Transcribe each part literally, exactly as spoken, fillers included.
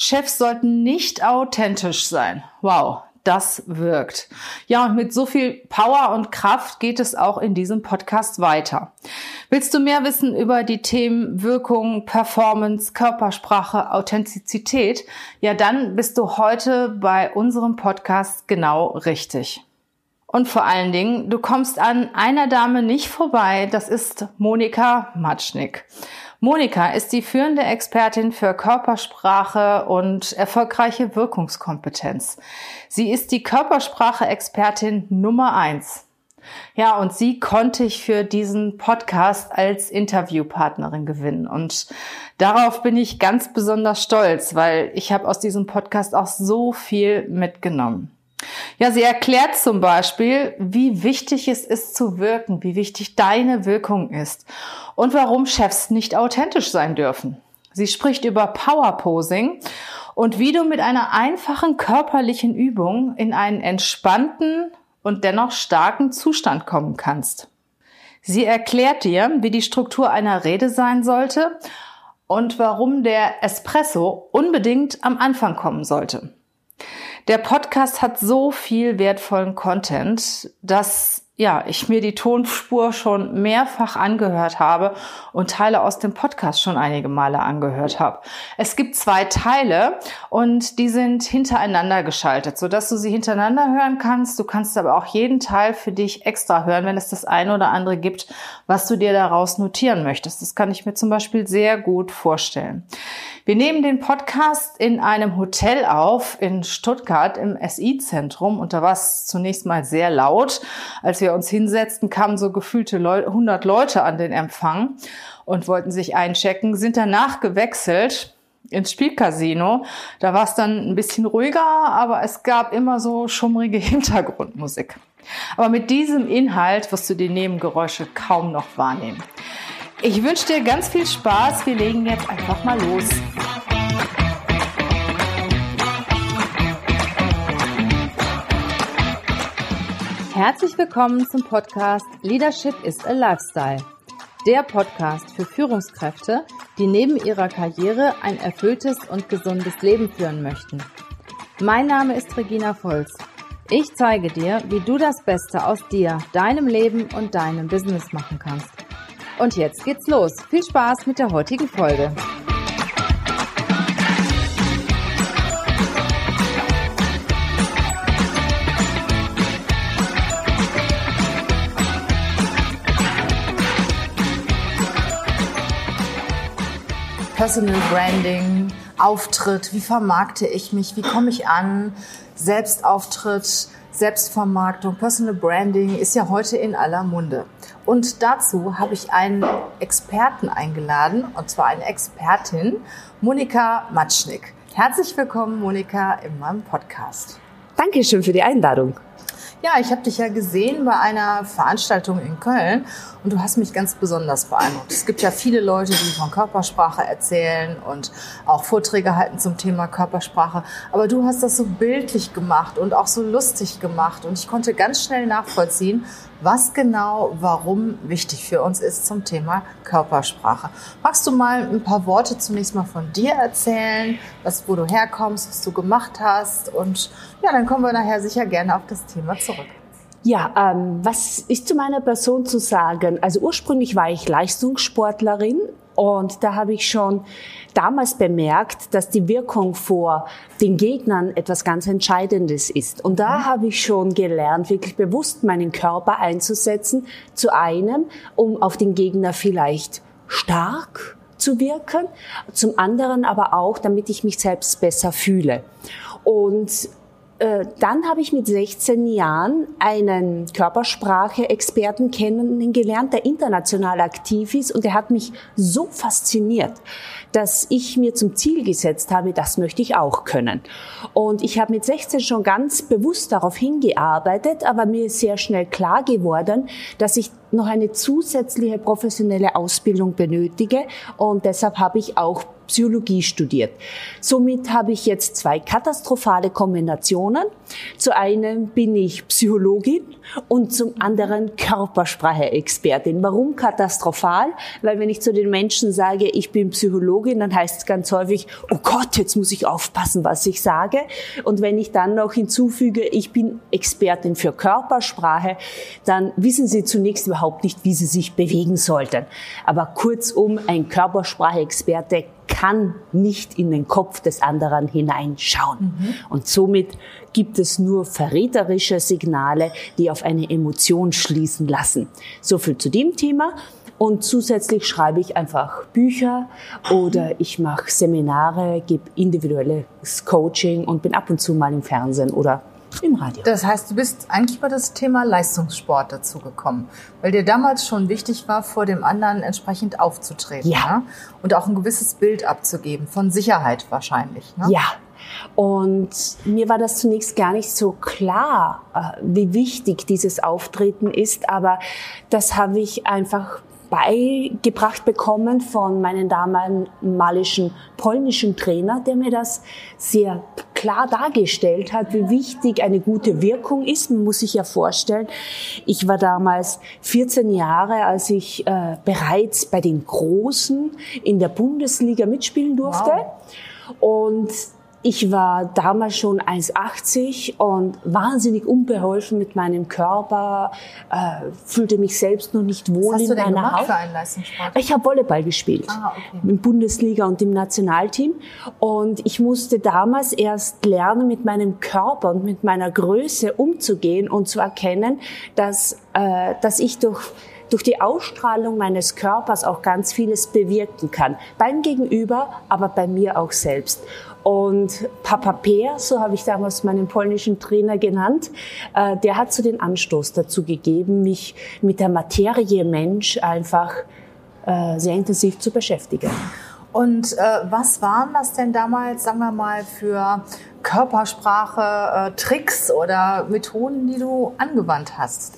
Chefs sollten nicht authentisch sein. Wow, das wirkt. Ja, und mit so viel Power und Kraft geht es auch in diesem Podcast weiter. Willst du mehr wissen über die Themen Wirkung, Performance, Körpersprache, Authentizität? Ja, dann bist du heute bei unserem Podcast genau richtig. Und vor allen Dingen, du kommst an einer Dame nicht vorbei, das ist Monika Matschnig. Monika ist die führende Expertin für Körpersprache und erfolgreiche Wirkungskompetenz. Sie ist die Körpersprache-Expertin Nummer eins. Ja, und sie konnte ich für diesen Podcast als Interviewpartnerin gewinnen. Und darauf bin ich ganz besonders stolz, weil ich habe aus diesem Podcast auch so viel mitgenommen. Ja, sie erklärt zum Beispiel, wie wichtig es ist zu wirken, wie wichtig deine Wirkung ist und warum Chefs nicht authentisch sein dürfen. Sie spricht über Power Posing und wie du mit einer einfachen körperlichen Übung in einen entspannten und dennoch starken Zustand kommen kannst. Sie erklärt dir, wie die Struktur einer Rede sein sollte und warum der Espresso unbedingt am Anfang kommen sollte. Der Podcast hat so viel wertvollen Content, dass ja ich mir die Tonspur schon mehrfach angehört habe und Teile aus dem Podcast schon einige Male angehört habe. Es gibt zwei Teile und die sind hintereinander geschaltet, sodass du sie hintereinander hören kannst. Du kannst aber auch jeden Teil für dich extra hören, wenn es das eine oder andere gibt, was du dir daraus notieren möchtest. Das kann ich mir zum Beispiel sehr gut vorstellen. Wir nehmen den Podcast in einem Hotel auf in Stuttgart im S I-Zentrum und da war es zunächst mal sehr laut. Als wir uns hinsetzten, kamen so gefühlte hundert Leute an den Empfang und wollten sich einchecken, sind danach gewechselt ins Spielcasino. Da war es dann ein bisschen ruhiger, aber es gab immer so schummrige Hintergrundmusik. Aber mit diesem Inhalt wirst du die Nebengeräusche kaum noch wahrnehmen. Ich wünsche dir ganz viel Spaß. Wir legen jetzt einfach mal los. Herzlich willkommen zum Podcast Leadership is a Lifestyle. Der Podcast für Führungskräfte, die neben ihrer Karriere ein erfülltes und gesundes Leben führen möchten. Mein Name ist Regina Volz. Ich zeige dir, wie du das Beste aus dir, deinem Leben und deinem Business machen kannst. Und jetzt geht's los. Viel Spaß mit der heutigen Folge. Personal Branding, Auftritt, wie vermarkte ich mich, wie komme ich an, Selbstauftritt, Selbstvermarktung, Personal Branding ist ja heute in aller Munde. Und dazu habe ich einen Experten eingeladen, und zwar eine Expertin, Monika Matschnig. Herzlich willkommen, Monika, in meinem Podcast. Dankeschön für die Einladung. Ja, ich habe dich ja gesehen bei einer Veranstaltung in Köln und du hast mich ganz besonders beeindruckt. Es gibt ja viele Leute, die von Körpersprache erzählen und auch Vorträge halten zum Thema Körpersprache. Aber du hast das so bildlich gemacht und auch so lustig gemacht und ich konnte ganz schnell nachvollziehen, was genau, warum wichtig für uns ist zum Thema Körpersprache. Magst du mal ein paar Worte zunächst mal von dir erzählen, was, wo du herkommst, was du gemacht hast und ja, dann kommen wir nachher sicher gerne auf das Thema zurück. Ja, ähm, was ist zu meiner Person zu sagen? Also ursprünglich war ich Leistungssportlerin und da habe ich schon damals bemerkt, dass die Wirkung vor den Gegnern etwas ganz Entscheidendes ist. Und da habe ich schon gelernt, wirklich bewusst meinen Körper einzusetzen, zu einem, um auf den Gegner vielleicht stark zu wirken, zum anderen aber auch, damit ich mich selbst besser fühle. Und dann habe ich mit sechzehn Jahren einen Körpersprache-Experten kennengelernt, der international aktiv ist und der hat mich so fasziniert, dass ich mir zum Ziel gesetzt habe, das möchte ich auch können. Und ich habe mit sechzehn schon ganz bewusst darauf hingearbeitet, aber mir ist sehr schnell klar geworden, dass ich noch eine zusätzliche professionelle Ausbildung benötige und deshalb habe ich auch Psychologie studiert. Somit habe ich jetzt zwei katastrophale Kombinationen. Zu einem bin ich Psychologin und zum anderen Körpersprache-Expertin. Warum katastrophal? Weil wenn ich zu den Menschen sage, ich bin Psychologin, dann heißt es ganz häufig, oh Gott, jetzt muss ich aufpassen, was ich sage. Und wenn ich dann noch hinzufüge, ich bin Expertin für Körpersprache, dann wissen sie zunächst überhaupt nicht, wie sie sich bewegen sollten. Aber kurzum, ein Körpersprache-Experte kann nicht in den Kopf des anderen hineinschauen. Mhm. Und somit gibt es nur verräterische Signale, die auf eine Emotion schließen lassen. So viel zu dem Thema. Und zusätzlich schreibe ich einfach Bücher oder ich mache Seminare, gebe individuelles Coaching und bin ab und zu mal im Fernsehen oder im Radio. Das heißt, du bist eigentlich über das Thema Leistungssport dazu gekommen, weil dir damals schon wichtig war, vor dem anderen entsprechend aufzutreten, ja. Ne? Und auch ein gewisses Bild abzugeben, von Sicherheit wahrscheinlich. Ne? Ja, und mir war das zunächst gar nicht so klar, wie wichtig dieses Auftreten ist, aber das habe ich einfach beigebracht bekommen von meinem damaligen polnischen Trainer, der mir das sehr klar dargestellt hat, wie wichtig eine gute Wirkung ist. Man muss sich ja vorstellen, ich war damals vierzehn Jahre, als ich äh, bereits bei den Großen in der Bundesliga mitspielen durfte. Wow. Und ich war damals schon eins achtzig und wahnsinnig unbeholfen mit meinem Körper, äh, fühlte mich selbst noch nicht wohl in meiner Haut. Was hast du denn gemacht für einen Leistungssport? Ich habe Volleyball gespielt, ah, okay. Im Bundesliga und im Nationalteam. Und ich musste damals erst lernen, mit meinem Körper und mit meiner Größe umzugehen und zu erkennen, dass, äh, dass ich durch... durch die Ausstrahlung meines Körpers auch ganz vieles bewirken kann. Beim Gegenüber, aber bei mir auch selbst. Und Papa Peer, so habe ich damals meinen polnischen Trainer genannt, der hat so den Anstoß dazu gegeben, mich mit der Materie Mensch einfach sehr intensiv zu beschäftigen. Und äh, was waren das denn damals, sagen wir mal, für Körpersprache, äh, Tricks oder Methoden, die du angewandt hast?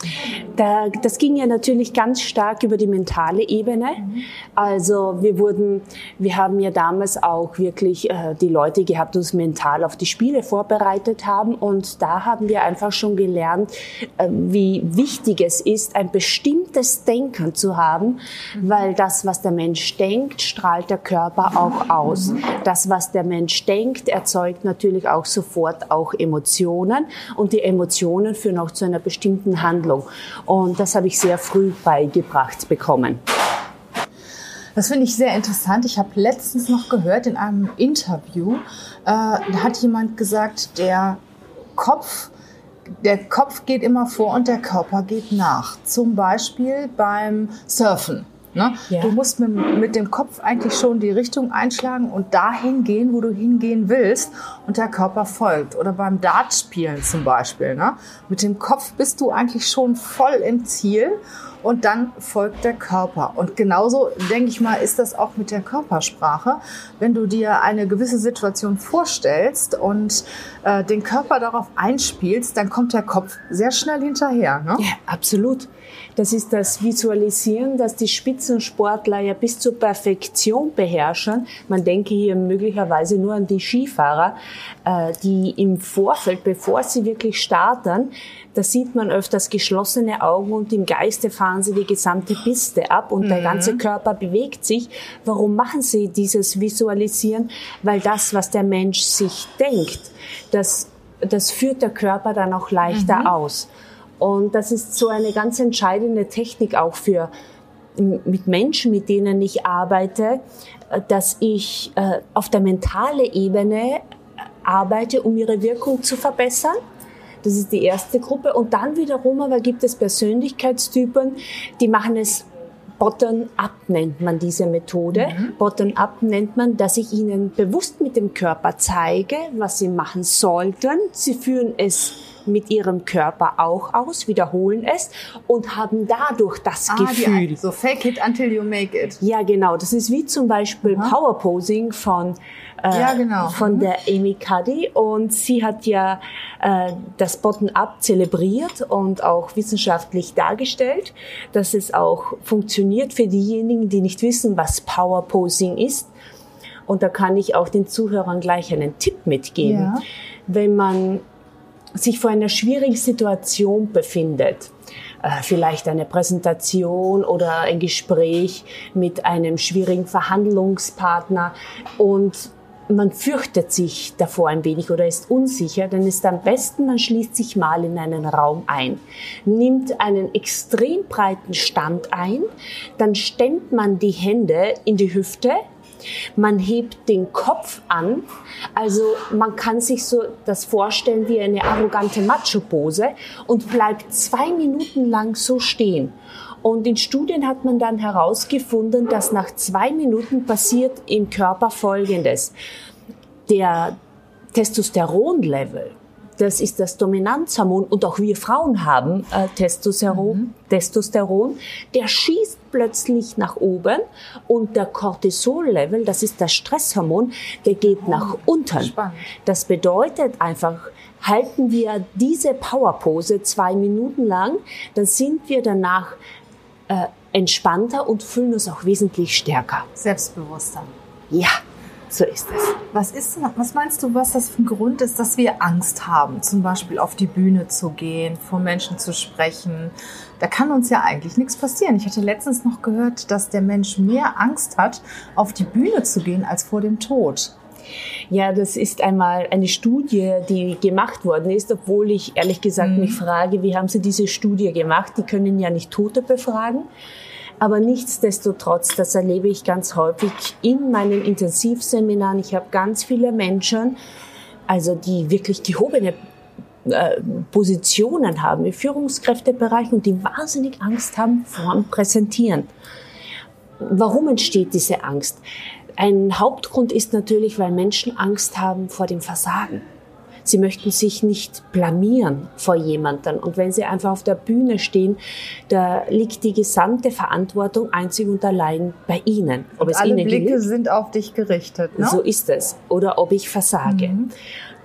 Da, das ging ja natürlich ganz stark über die mentale Ebene. Mhm. Also wir wurden, wir haben ja damals auch wirklich äh, die Leute gehabt, die uns mental auf die Spiele vorbereitet haben. Und da haben wir einfach schon gelernt, äh, wie wichtig es ist, ein bestimmtes Denken zu haben, mhm. weil das, was der Mensch denkt, strahlt der Körper auch aus. Mhm. Das, was der Mensch denkt, erzeugt natürlich auch sofort auch Emotionen und die Emotionen führen auch zu einer bestimmten Handlung. Und das habe ich sehr früh beigebracht bekommen. Das finde ich sehr interessant. Ich habe letztens noch gehört in einem Interview, äh, da hat jemand gesagt, der Kopf, der Kopf geht immer vor und der Körper geht nach. Zum Beispiel beim Surfen. Ne? Ja. Du musst mit, mit dem Kopf eigentlich schon die Richtung einschlagen und dahin gehen, wo du hingehen willst und der Körper folgt. Oder beim Dartspielen zum Beispiel. Ne? Mit dem Kopf bist du eigentlich schon voll im Ziel und dann folgt der Körper. Und genauso, denke ich mal, ist das auch mit der Körpersprache. Wenn du dir eine gewisse Situation vorstellst und äh, den Körper darauf einspielst, dann kommt der Kopf sehr schnell hinterher. Ne? Ja, absolut. Das ist das Visualisieren, dass die Spitzensportler ja bis zur Perfektion beherrschen. Man denke hier möglicherweise nur an die Skifahrer, die im Vorfeld, bevor sie wirklich starten, da sieht man öfters geschlossene Augen und im Geiste fahren sie die gesamte Piste ab und mhm. der ganze Körper bewegt sich. Warum machen sie dieses Visualisieren? Weil das, was der Mensch sich denkt, das, das führt der Körper dann auch leichter mhm. aus. Und das ist so eine ganz entscheidende Technik auch für mit Menschen, mit denen ich arbeite, dass ich äh, auf der mentalen Ebene arbeite, um ihre Wirkung zu verbessern. Das ist die erste Gruppe. Und dann wiederum aber gibt es Persönlichkeitstypen, die machen es bottom-up, nennt man diese Methode. Mhm. Bottom-up nennt man, dass ich ihnen bewusst mit dem Körper zeige, was sie machen sollten. Sie führen es mit ihrem Körper auch aus, wiederholen es und haben dadurch das ah, Gefühl. Die, so fake it until you make it. Ja, genau. Das ist wie zum Beispiel mhm. Power Posing von, äh, ja, genau. von mhm. der Amy Cuddy. Und sie hat ja äh, das Bottom-up zelebriert und auch wissenschaftlich dargestellt, dass es auch funktioniert für diejenigen, die nicht wissen, was Power Posing ist. Und da kann ich auch den Zuhörern gleich einen Tipp mitgeben. Ja. Wenn man sich vor einer schwierigen Situation befindet, vielleicht eine Präsentation oder ein Gespräch mit einem schwierigen Verhandlungspartner und man fürchtet sich davor ein wenig oder ist unsicher, dann ist am besten, man schließt sich mal in einen Raum ein, nimmt einen extrem breiten Stand ein, dann stemmt man die Hände in die Hüfte, man hebt den Kopf an, also man kann sich so das vorstellen wie eine arrogante Macho-Pose und bleibt zwei Minuten lang so stehen. Und in Studien hat man dann herausgefunden, dass nach zwei Minuten passiert im Körper Folgendes. Der Testosteronlevel, das ist das Dominanzhormon, und auch wir Frauen haben äh, Testosteron, mhm. Testosteron, der schießt plötzlich nach oben und der Cortisol-Level, das ist das Stresshormon, der geht oh, nach unten. Spannend. Das bedeutet einfach, halten wir diese Powerpose zwei Minuten lang, dann sind wir danach äh, entspannter und fühlen uns auch wesentlich stärker. Selbstbewusster. Ja. So ist es. Was ist, was meinst du, was das für ein Grund ist, dass wir Angst haben, zum Beispiel auf die Bühne zu gehen, vor Menschen zu sprechen? Da kann uns ja eigentlich nichts passieren. Ich hatte letztens noch gehört, dass der Mensch mehr Angst hat, auf die Bühne zu gehen, als vor dem Tod. Ja, das ist einmal eine Studie, die gemacht worden ist, obwohl ich ehrlich gesagt mhm. mich frage, wie haben sie diese Studie gemacht? Die können ja nicht Tote befragen. Aber nichtsdestotrotz, das erlebe ich ganz häufig in meinen Intensivseminaren. Ich habe ganz viele Menschen, also die wirklich gehobene äh, Positionen haben im Führungskräftebereich und die wahnsinnig Angst haben vorm Präsentieren. Warum entsteht diese Angst? Ein Hauptgrund ist natürlich, weil Menschen Angst haben vor dem Versagen. Sie möchten sich nicht blamieren vor jemandem. Und wenn sie einfach auf der Bühne stehen, da liegt die gesamte Verantwortung einzig und allein bei ihnen. Ob es alle ihnen Blicke gelingt, sind auf dich gerichtet. Ne? So ist es. Oder ob ich versage. Mhm.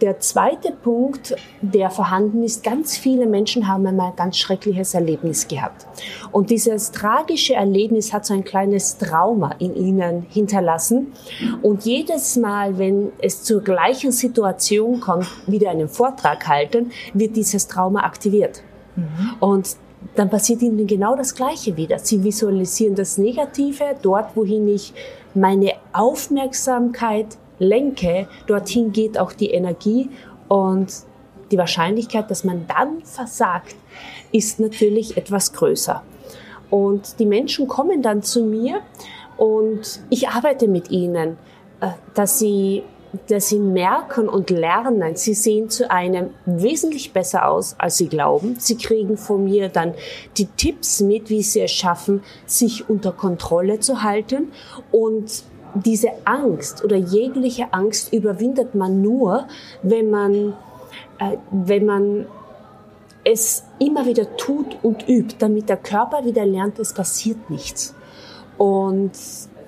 Der zweite Punkt, der vorhanden ist, ganz viele Menschen haben einmal ein ganz schreckliches Erlebnis gehabt. Und dieses tragische Erlebnis hat so ein kleines Trauma in ihnen hinterlassen. Und jedes Mal, wenn es zur gleichen Situation kommt, wieder einen Vortrag halten, wird dieses Trauma aktiviert. Mhm. Und dann passiert ihnen genau das Gleiche wieder. Sie visualisieren das Negative, dort, wohin ich meine Aufmerksamkeit lenke, dorthin geht auch die Energie und die Wahrscheinlichkeit, dass man dann versagt, ist natürlich etwas größer. Und die Menschen kommen dann zu mir und ich arbeite mit ihnen, dass sie, dass sie merken und lernen, sie sehen zu einem wesentlich besser aus, als sie glauben. Sie kriegen von mir dann die Tipps mit, wie sie es schaffen, sich unter Kontrolle zu halten, und diese Angst oder jegliche Angst überwindet man nur, wenn man, äh, wenn man es immer wieder tut und übt, damit der Körper wieder lernt, es passiert nichts. Und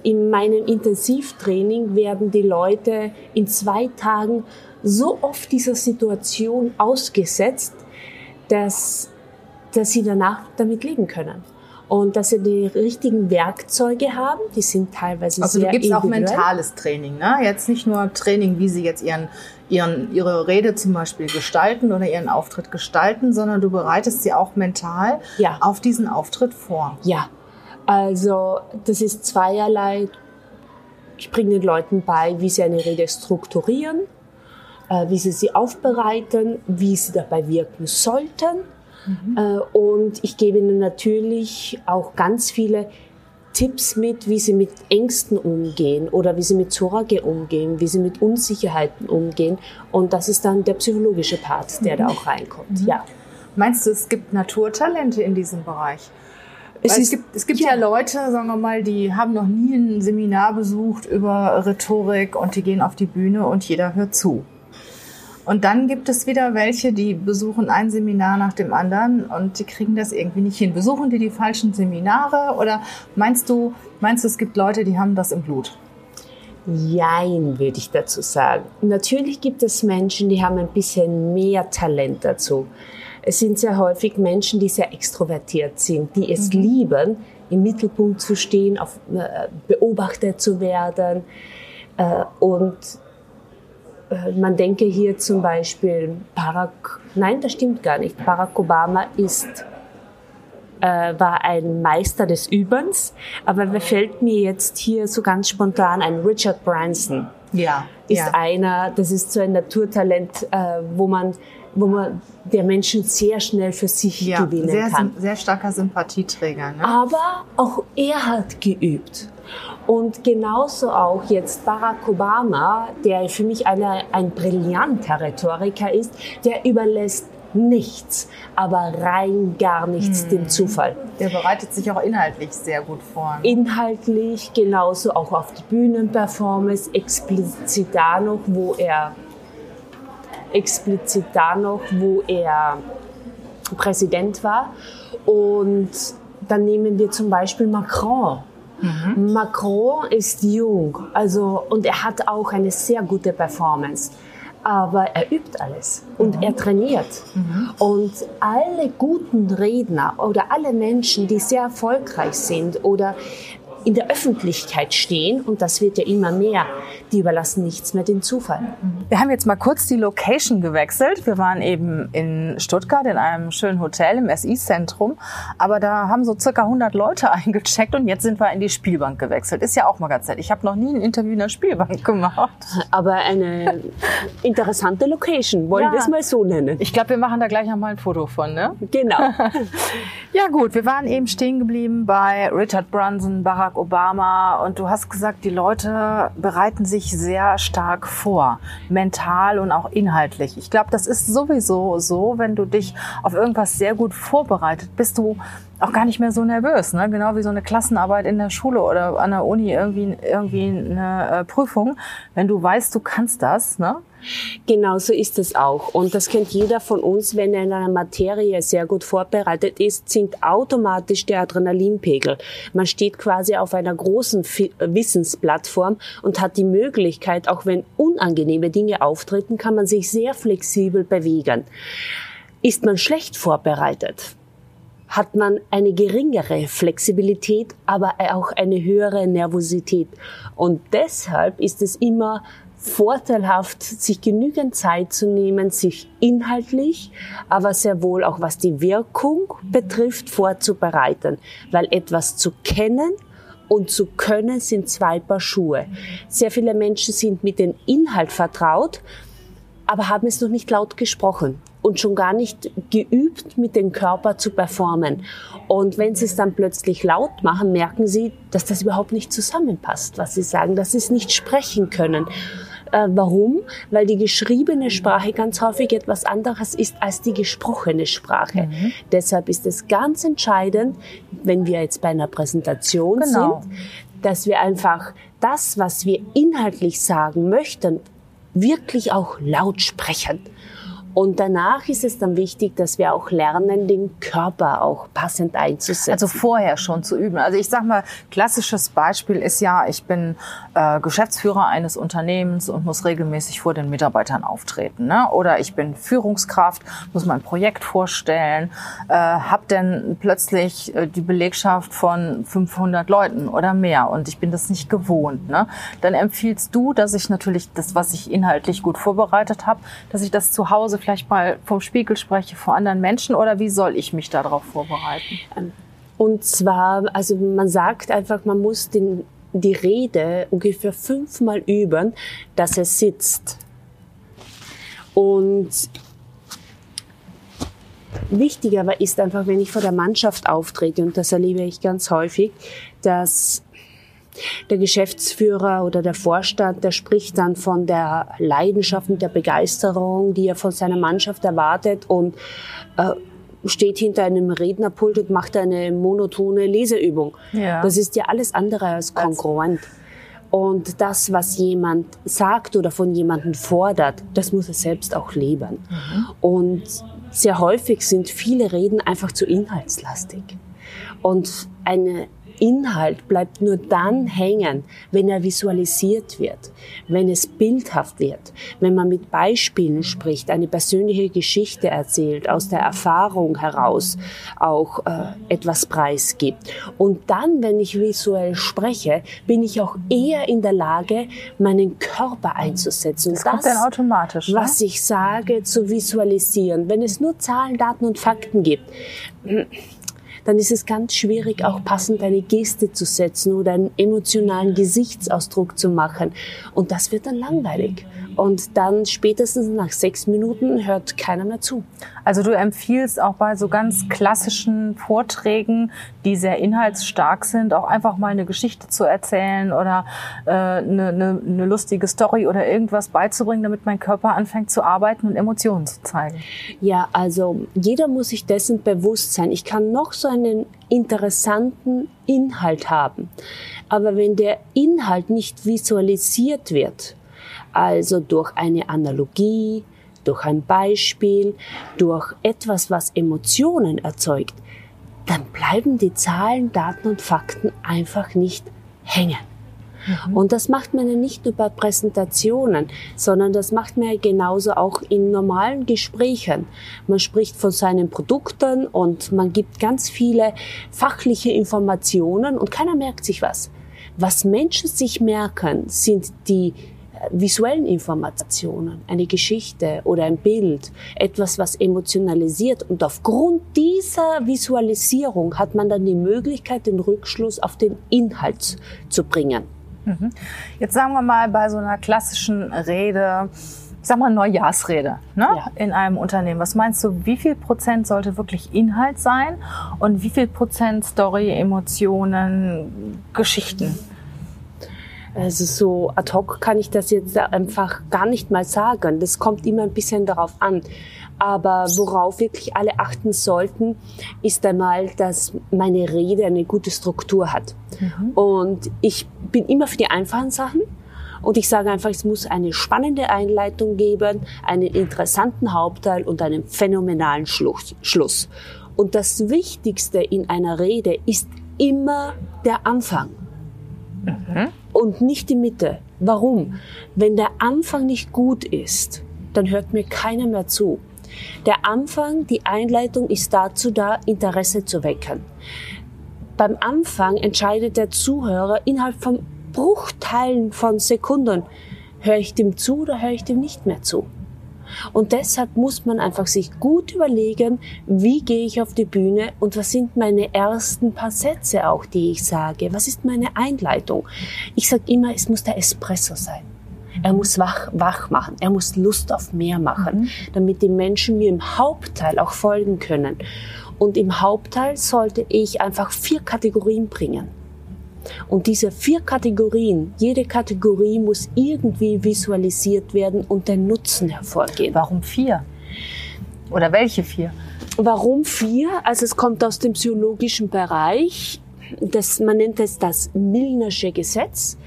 in meinem Intensivtraining werden die Leute in zwei Tagen so oft dieser Situation ausgesetzt, dass, dass sie danach damit leben können. Und dass sie die richtigen Werkzeuge haben, die sind teilweise also sehr individuell. Also du gibst auch mentales Training, ne? Jetzt nicht nur Training, wie sie jetzt ihren, ihren, ihre Rede zum Beispiel gestalten oder ihren Auftritt gestalten, sondern du bereitest sie auch mental ja. auf diesen Auftritt vor. Ja, also das ist zweierlei. Ich bringe den Leuten bei, wie sie eine Rede strukturieren, wie sie sie aufbereiten, wie sie dabei wirken sollten. Mhm. Und ich gebe ihnen natürlich auch ganz viele Tipps mit, wie sie mit Ängsten umgehen oder wie sie mit Sorge umgehen, wie sie mit Unsicherheiten umgehen. Und das ist dann der psychologische Part, der mhm. da auch reinkommt. Mhm. Ja. Meinst du, es gibt Naturtalente in diesem Bereich? Es, ist, es gibt, es gibt ja. ja Leute, sagen wir mal, die haben noch nie ein Seminar besucht über Rhetorik und die gehen auf die Bühne und jeder hört zu. Und dann gibt es wieder welche, die besuchen ein Seminar nach dem anderen und die kriegen das irgendwie nicht hin. Besuchen die die falschen Seminare oder meinst du, meinst du, es gibt Leute, die haben das im Blut? Jein, würde ich dazu sagen. Natürlich gibt es Menschen, die haben ein bisschen mehr Talent dazu. Es sind sehr häufig Menschen, die sehr extrovertiert sind, die es mhm. lieben, im Mittelpunkt zu stehen, auf, äh, beobachtet zu werden. Äh, und äh, man denke hier zum Beispiel, Barack, nein, das stimmt gar nicht. Barack Obama ist, äh, war ein Meister des Übens, aber mir fällt mir jetzt hier so ganz spontan ein Richard Branson. Ja, ist ja. einer, das ist so ein Naturtalent, äh, wo man, wo man der Menschen sehr schnell für sich ja, gewinnen sehr, kann. Sehr starker Sympathieträger. Ne? Aber auch er hat geübt. Und genauso auch jetzt Barack Obama, der für mich eine, ein brillanter Rhetoriker ist, der überlässt nichts, aber rein gar nichts hm. dem Zufall. Der bereitet sich auch inhaltlich sehr gut vor. Inhaltlich, genauso auch auf die Bühnenperformance, explizit da noch, wo er, explizit da noch, wo er Präsident war. Und dann nehmen wir zum Beispiel Macron. Mhm. Macron ist jung, also, und er hat auch eine sehr gute Performance. Aber er übt alles und mhm. er trainiert. Mhm. Und alle guten Redner oder alle Menschen, die sehr erfolgreich sind oder in der Öffentlichkeit stehen, und das wird ja immer mehr, die überlassen nichts mehr dem Zufall. Wir haben jetzt mal kurz die Location gewechselt. Wir waren eben in Stuttgart in einem schönen Hotel im S I-Zentrum, aber da haben so circa hundert Leute eingecheckt und jetzt sind wir in die Spielbank gewechselt. Ist ja auch mal ganz nett. Ich habe noch nie ein Interview in der Spielbank gemacht. Aber eine interessante Location, wollen ja. wir es mal so nennen. Ich glaube, wir machen da gleich nochmal ein Foto von, ne? Genau. Ja gut, wir waren eben stehen geblieben bei Richard Branson, Barack Obama, und du hast gesagt, die Leute bereiten sich sehr stark vor, mental und auch inhaltlich. Ich glaube, das ist sowieso so, wenn du dich auf irgendwas sehr gut vorbereitet, bist du auch gar nicht mehr so nervös, ne? Genau wie so eine Klassenarbeit in der Schule oder an der Uni, irgendwie, irgendwie eine äh, Prüfung. Wenn du weißt, du kannst das, ne? Genau, so ist es auch. Und das kennt jeder von uns, wenn er in einer Materie sehr gut vorbereitet ist, sinkt automatisch der Adrenalinpegel. Man steht quasi auf einer großen Wissensplattform und hat die Möglichkeit, auch wenn unangenehme Dinge auftreten, kann man sich sehr flexibel bewegen. Ist man schlecht vorbereitet, hat man eine geringere Flexibilität, aber auch eine höhere Nervosität. Und deshalb ist es immer vorteilhaft, sich genügend Zeit zu nehmen, sich inhaltlich, aber sehr wohl auch was die Wirkung betrifft, vorzubereiten. Weil etwas zu kennen und zu können sind zwei Paar Schuhe. Sehr viele Menschen sind mit dem Inhalt vertraut, aber haben es noch nicht laut gesprochen und schon gar nicht geübt, mit dem Körper zu performen. Und wenn sie es dann plötzlich laut machen, merken sie, dass das überhaupt nicht zusammenpasst, was sie sagen, dass sie es nicht sprechen können. Äh, warum? Weil die geschriebene Sprache ganz häufig etwas anderes ist als die gesprochene Sprache. Mhm. Deshalb ist es ganz entscheidend, wenn wir jetzt bei einer Präsentation genau. sind, dass wir einfach das, was wir inhaltlich sagen möchten, wirklich auch laut sprechen. Und danach ist es dann wichtig, dass wir auch lernen, den Körper auch passend einzusetzen. Also vorher schon zu üben. Also ich sag mal, klassisches Beispiel ist ja, ich bin äh, Geschäftsführer eines Unternehmens und muss regelmäßig vor den Mitarbeitern auftreten. Ne? Oder ich bin Führungskraft, muss mein Projekt vorstellen, äh, habe dann plötzlich äh, die Belegschaft von fünfhundert Leuten oder mehr und ich bin das nicht gewohnt. Ne? Dann empfiehlst du, dass ich natürlich das, was ich inhaltlich gut vorbereitet habe, dass ich das zu Hause vielleicht mal vom Spiegel spreche, vor anderen Menschen, oder wie soll ich mich darauf vorbereiten? Und zwar, also man sagt einfach, man muss den, die Rede ungefähr fünfmal üben, dass es sitzt. Und wichtig aber ist einfach, wenn ich vor der Mannschaft auftrete, und das erlebe ich ganz häufig, dass der Geschäftsführer oder der Vorstand, der spricht dann von der Leidenschaft und der Begeisterung, die er von seiner Mannschaft erwartet, und äh, steht hinter einem Rednerpult und macht eine monotone Leseübung. Ja. Das ist ja alles andere als kongruent. Und das, was jemand sagt oder von jemandem fordert, das muss er selbst auch leben. Mhm. Und sehr häufig sind viele Reden einfach zu inhaltslastig. Und eine Inhalt bleibt nur dann hängen, wenn er visualisiert wird, wenn es bildhaft wird, wenn man mit Beispielen spricht, eine persönliche Geschichte erzählt, aus der Erfahrung heraus auch äh, etwas preisgibt. Und dann, wenn ich visuell spreche, bin ich auch eher in der Lage, meinen Körper einzusetzen. Das, das kommt dann automatisch, was ich sage, zu visualisieren. Wenn es nur Zahlen, Daten und Fakten gibt, dann ist es ganz schwierig, auch passend eine Geste zu setzen oder einen emotionalen Gesichtsausdruck zu machen. Und das wird dann langweilig. Und dann spätestens nach sechs Minuten hört keiner mehr zu. Also du empfiehlst auch bei so ganz klassischen Vorträgen, die sehr inhaltsstark sind, auch einfach mal eine Geschichte zu erzählen oder äh, eine, eine, eine lustige Story oder irgendwas beizubringen, damit mein Körper anfängt zu arbeiten und Emotionen zu zeigen. Ja, also jeder muss sich dessen bewusst sein. Ich kann noch so ein einen interessanten Inhalt haben. Aber wenn der Inhalt nicht visualisiert wird, also durch eine Analogie, durch ein Beispiel, durch etwas, was Emotionen erzeugt, dann bleiben die Zahlen, Daten und Fakten einfach nicht hängen. Mhm. Und das macht man ja nicht nur bei Präsentationen, sondern das macht man ja genauso auch in normalen Gesprächen. Man spricht von seinen Produkten und man gibt ganz viele fachliche Informationen und keiner merkt sich was. Was Menschen sich merken, sind die visuellen Informationen, eine Geschichte oder ein Bild, etwas, was emotionalisiert. Und aufgrund dieser Visualisierung hat man dann die Möglichkeit, den Rückschluss auf den Inhalt zu bringen. Jetzt sagen wir mal bei so einer klassischen Rede, ich sag mal Neujahrsrede, ne? Ja. In einem Unternehmen. Was meinst du, wie viel Prozent sollte wirklich Inhalt sein und wie viel Prozent Story, Emotionen, Geschichten? Also so ad hoc kann ich das jetzt einfach gar nicht mal sagen. Das kommt immer ein bisschen darauf an. Aber worauf wirklich alle achten sollten, ist einmal, dass meine Rede eine gute Struktur hat. Mhm. Und ich bin immer für die einfachen Sachen. Und ich sage einfach, es muss eine spannende Einleitung geben, einen interessanten Hauptteil und einen phänomenalen Schluss. Und das Wichtigste in einer Rede ist immer der Anfang. Mhm. Und nicht die Mitte. Warum? Wenn der Anfang nicht gut ist, dann hört mir keiner mehr zu. Der Anfang, die Einleitung ist dazu da, Interesse zu wecken. Beim Anfang entscheidet der Zuhörer innerhalb von Bruchteilen von Sekunden, höre ich dem zu oder höre ich dem nicht mehr zu. Und deshalb muss man einfach sich gut überlegen, wie gehe ich auf die Bühne und was sind meine ersten paar Sätze auch, die ich sage. Was ist meine Einleitung? Ich sage immer, es muss der Espresso sein. Er muss wach, wach machen, er muss Lust auf mehr machen, mhm. damit die Menschen mir im Hauptteil auch folgen können. Und im Hauptteil sollte ich einfach vier Kategorien bringen. Und diese vier Kategorien, jede Kategorie muss irgendwie visualisiert werden und der Nutzen hervorgehen. Warum vier? Oder welche vier? Warum vier? Also es kommt aus dem psychologischen Bereich. Das, man nennt es das Milnersche Gesetz.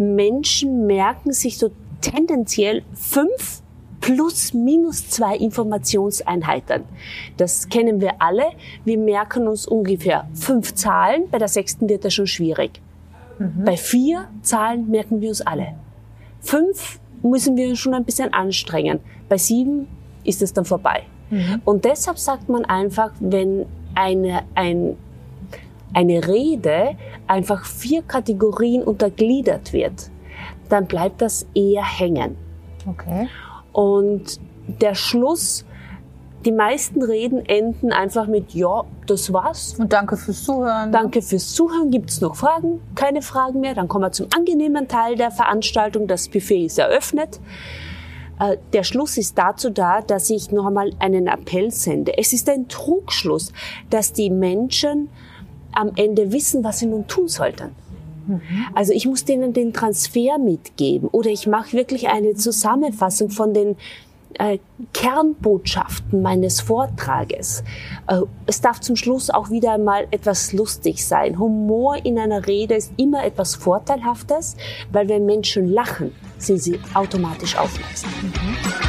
Menschen merken sich so tendenziell fünf plus minus zwei Informationseinheiten. Das kennen wir alle. Wir merken uns ungefähr fünf Zahlen. Bei der sechsten wird das schon schwierig. Mhm. Bei vier Zahlen merken wir uns alle. Fünf müssen wir schon ein bisschen anstrengen. Bei sieben ist es dann vorbei. Mhm. Und deshalb sagt man einfach, wenn eine, ein, eine Rede einfach vier Kategorien untergliedert wird, dann bleibt das eher hängen. Okay. Und der Schluss, die meisten Reden enden einfach mit, ja, das war's. Und danke fürs Zuhören. Danke fürs Zuhören. Gibt's noch Fragen? Keine Fragen mehr. Dann kommen wir zum angenehmen Teil der Veranstaltung. Das Buffet ist eröffnet. Der Schluss ist dazu da, dass ich noch einmal einen Appell sende. Es ist ein Trugschluss, dass die Menschen am Ende wissen, was sie nun tun sollten. Also ich muss denen den Transfer mitgeben oder ich mache wirklich eine Zusammenfassung von den äh, Kernbotschaften meines Vortrages. Äh, es darf zum Schluss auch wieder einmal etwas lustig sein. Humor in einer Rede ist immer etwas Vorteilhaftes, weil wenn Menschen lachen, sind sie automatisch aufmerksam. Mhm.